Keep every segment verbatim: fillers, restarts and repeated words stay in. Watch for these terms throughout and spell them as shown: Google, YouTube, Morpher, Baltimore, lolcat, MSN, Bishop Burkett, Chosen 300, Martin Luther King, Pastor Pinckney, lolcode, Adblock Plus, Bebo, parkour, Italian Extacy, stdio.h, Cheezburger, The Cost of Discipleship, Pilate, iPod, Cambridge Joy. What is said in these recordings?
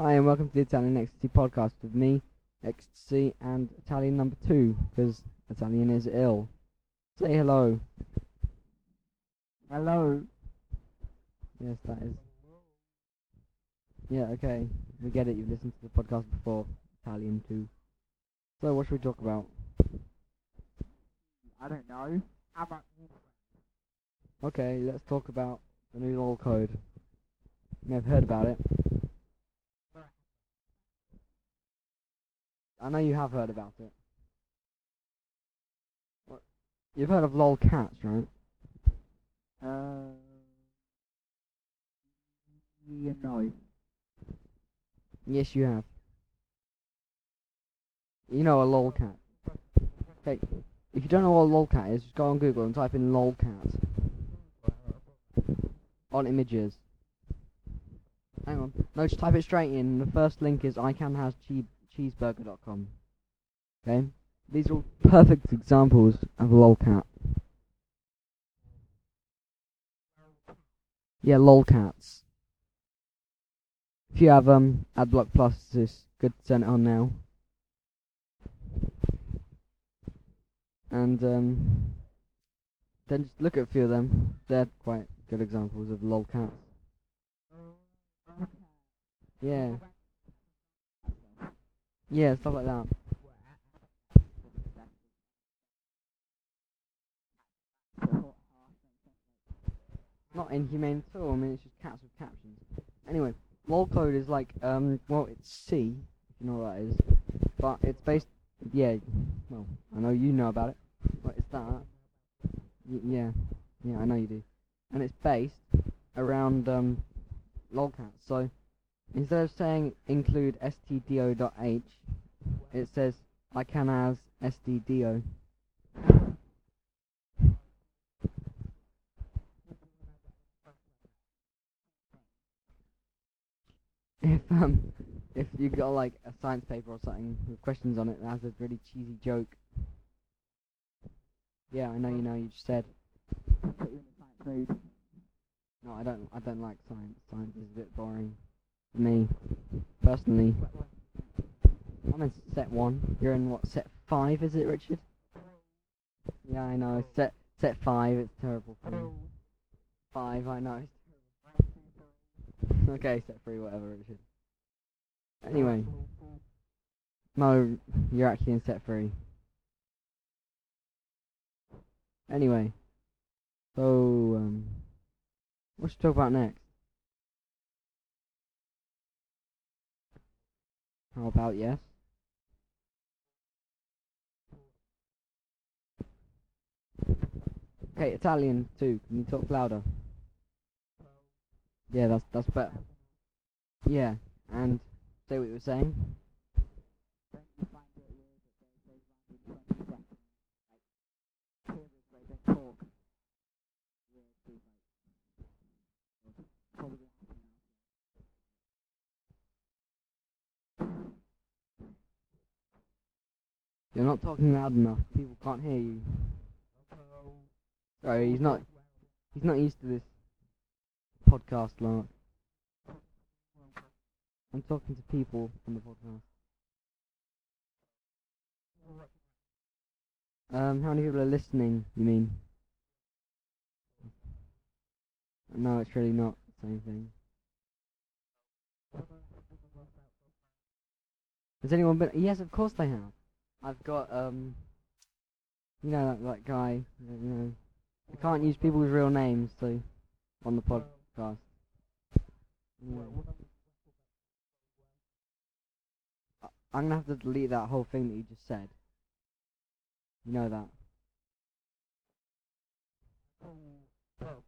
Hi and welcome to the Italian Extacy podcast with me, Extacy, and Italian number two, because Italian is ill. Say hello. Hello. Yes, that is. Yeah, okay. We get it, you've listened to the podcast before, Italian two. So, what should we talk about? I don't know. How about Morpher? Okay, let's talk about the new lolcode. You may have heard about it. I know you have heard about it. What? You've heard of lol cats, right? Uh, yeah, no. Yes, you have. You know a lol cat. Okay, if you don't know what a lol cat is, just go on Google and type in lol cat on images. Hang on, no, just type it straight in. The first link is I Can Has Cheezburger. cheezburger dot com. Okay? These are all perfect examples of a lolcat. Yeah, lolcats. If you have um Adblock Plus, it's good to turn it on now. And um then just look at a few of them. They're quite good examples of lolcats. Yeah. Yeah, stuff like that. Not inhumane at all, I mean, it's just cats with captions. Anyway, lolcode is like, um, well, it's C, if you know what that is. But it's based, yeah, well, I know you know about it. But it's that. Y- yeah, yeah, I know you do. And it's based around, um, lolcats, so... Instead of saying include stdio.h, it says I Can As stdio. If um, if you got like a science paper or something with questions on it that has a really cheesy joke, yeah, I know you know. You just said. No, I don't. I don't like science. Science is a bit boring. Me, personally. I'm in set one. You're in what, set five is it, Richard? Yeah, I know, set set five, it's terrible for me. Five, I know. Okay, set three, whatever, Richard. Anyway. No, you're actually in set three. Anyway. So, um, what should we talk about next? How about yes? Okay, Italian too. Can you talk louder? Yeah, that's that's better. Yeah, and say what you were saying. You're not talking loud enough. People can't hear you. Sorry, he's not. He's not used to this podcast, Lark. I'm talking to people on the podcast. Um, how many people are listening? You mean? No, it's really not the same thing. Has anyone been? Yes, of course they have. I've got, um, you know, that, that guy, you know, I can't use people's real names, so, on the podcast. Yeah. I'm gonna have to delete that whole thing that you just said. You know that. No,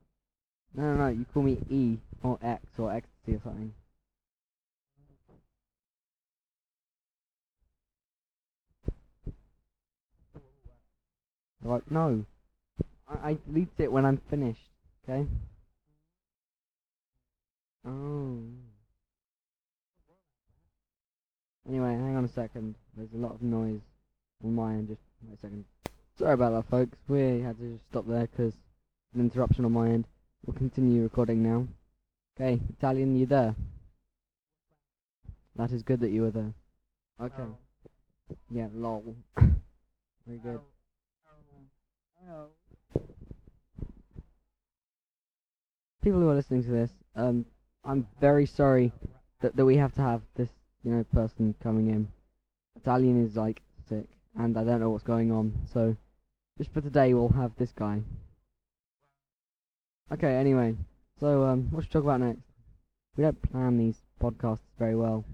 no, no, you call me E, or X, or Ecstasy or something. Like, no. I, I delete it when I'm finished, okay? Oh. Anyway, hang on a second. There's a lot of noise on my end. Just wait a second. Sorry about that, folks. We had to just stop there because an interruption on my end. We'll continue recording now. Okay, Italian, you there? That is good that you were there. Okay. Oh. Yeah, lol. Very good. Oh. Oh. People who are listening to this, um, I'm very sorry that, that we have to have this, you know, person coming in. Italian is, like, sick, and I don't know what's going on, so just for today we'll have this guy. Okay, anyway, so, um, what should we talk about next? We don't plan these podcasts very well.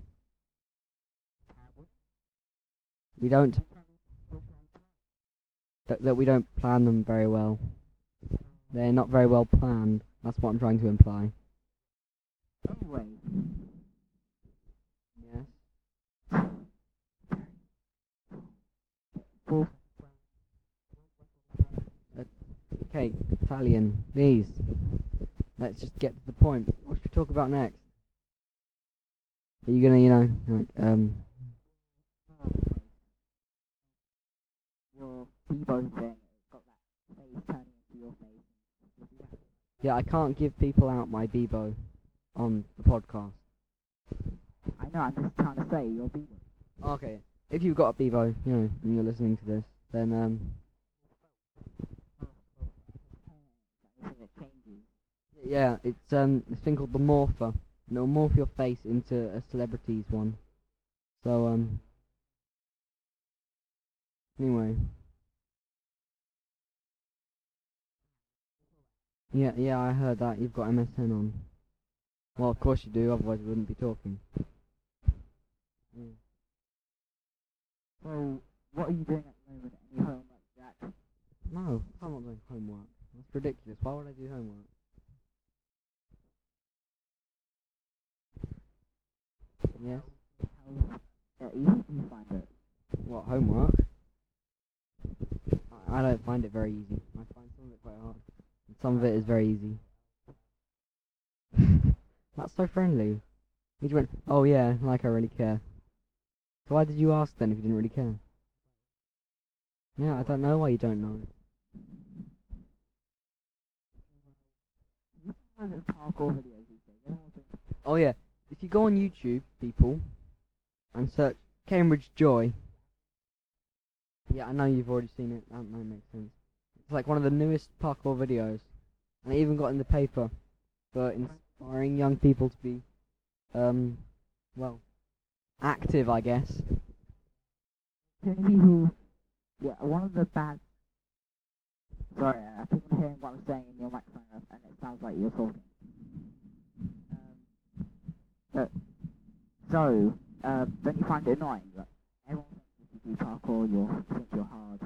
We don't... Th- that we don't plan them very well. They're not very well planned, that's what I'm trying to imply. Oh, wait. Yes? Cool. Okay, Italian, please. Let's just get to the point. What should we talk about next? Are you gonna, you know, like, um... Your Bebo's there, got that face turning into your face. Yeah, I can't give people out my Bebo on the podcast. I know, I'm just trying to say your Bebo. Okay, if you've got a Bebo, you know, and you're listening to this, then, um... Yeah, it's um this thing called the Morpher, and it'll morph your face into a celebrity's one. So um anyway. Yeah, yeah, I heard that you've got M S N on. Well, of course you do, otherwise you wouldn't be talking. Mm. So what are you doing at the moment? Any homework, Jack? No, I'm not doing homework. That's ridiculous. Why would I do homework? Yes. How easy do you find it? What, homework? I, I don't find it very easy. I find some of it quite hard. And some of it is very easy. That's so friendly. He just went, oh yeah, like I really care. So why did you ask then if you didn't really care? Yeah, I don't know why you don't know. Oh yeah. If you go on YouTube, people, and search Cambridge Joy. Yeah, I know you've already seen it. That might make sense. It's like one of the newest parkour videos. And it even got in the paper for inspiring young people to be, um, well, active, I guess. Yeah, one of the bad... Sorry, I keep on hearing what I'm saying in your microphone, and it sounds like you're talking. Uh, so, uh, don't you find it annoying that everyone thinks if you do parkour, you're, you think you're hard?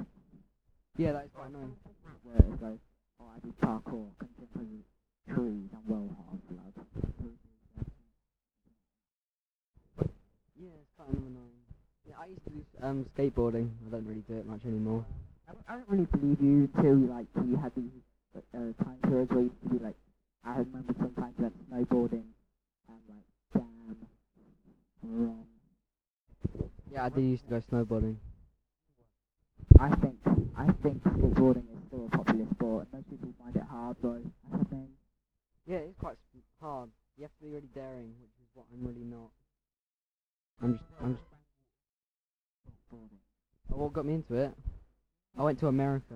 Yeah, that is quite annoying. Where it goes, oh, I do parkour, contemporary trees, I'm well hard, blood. Yeah, it's kind of annoying. Yeah, I used to do um, skateboarding, I don't really do it much anymore. I don't, I don't really believe you till, like, you had these uh, time periods where you used to be like, I remember sometimes you had snowboarding, and like, Wrong. Yeah, I did used to go snowboarding. I think, I think skateboarding is still a popular sport. Most people find it hard, though. I think. Yeah, it's quite hard. You have to be really daring, which is what I'm really not. I'm just, I'm just... Oh, what got me into it? I went to America.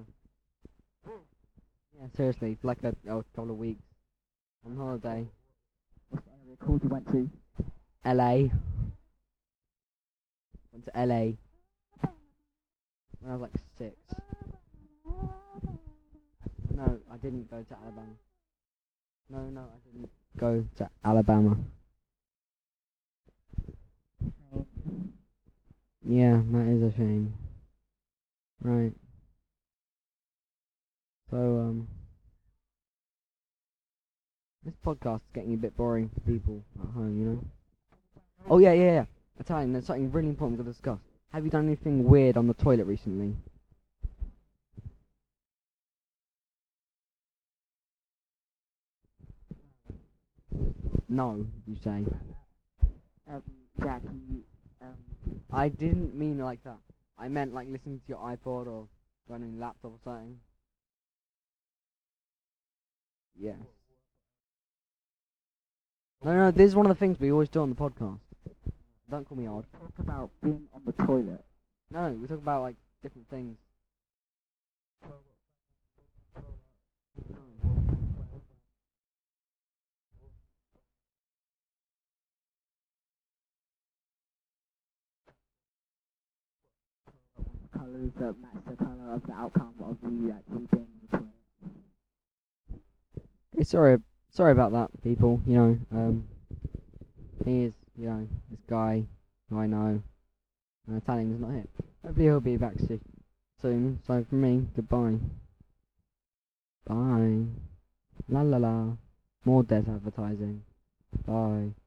Yeah, seriously, for like a, oh, a couple of weeks. On holiday. What's the area called you went to? L A. Went to L A when I was like six. No, I didn't go to Alabama. No, no, I didn't go to Alabama. Yeah, that is a shame. Right. So, um... this podcast is getting a bit boring for people at home, you know? Oh yeah, yeah, yeah. Italian, there's something really important to discuss. Have you done anything weird on the toilet recently? No, you say. Um, Jack, you, um... I didn't mean like that. I meant like listening to your iPod or running laptop or something. Yeah. No, no, this is one of the things we always do on the podcast. don't call me odd. Talk about being on the toilet. No, we talk about like different things. Colours that match the colour of the outcome of you actually being on the toilet. Hey, sorry, sorry about that, people. You know, um, thing is, you know, this guy who I know, uh, Italian's not here. Hopefully he'll be back soon. So for me, goodbye. Bye. La la la. More dead advertising. Bye.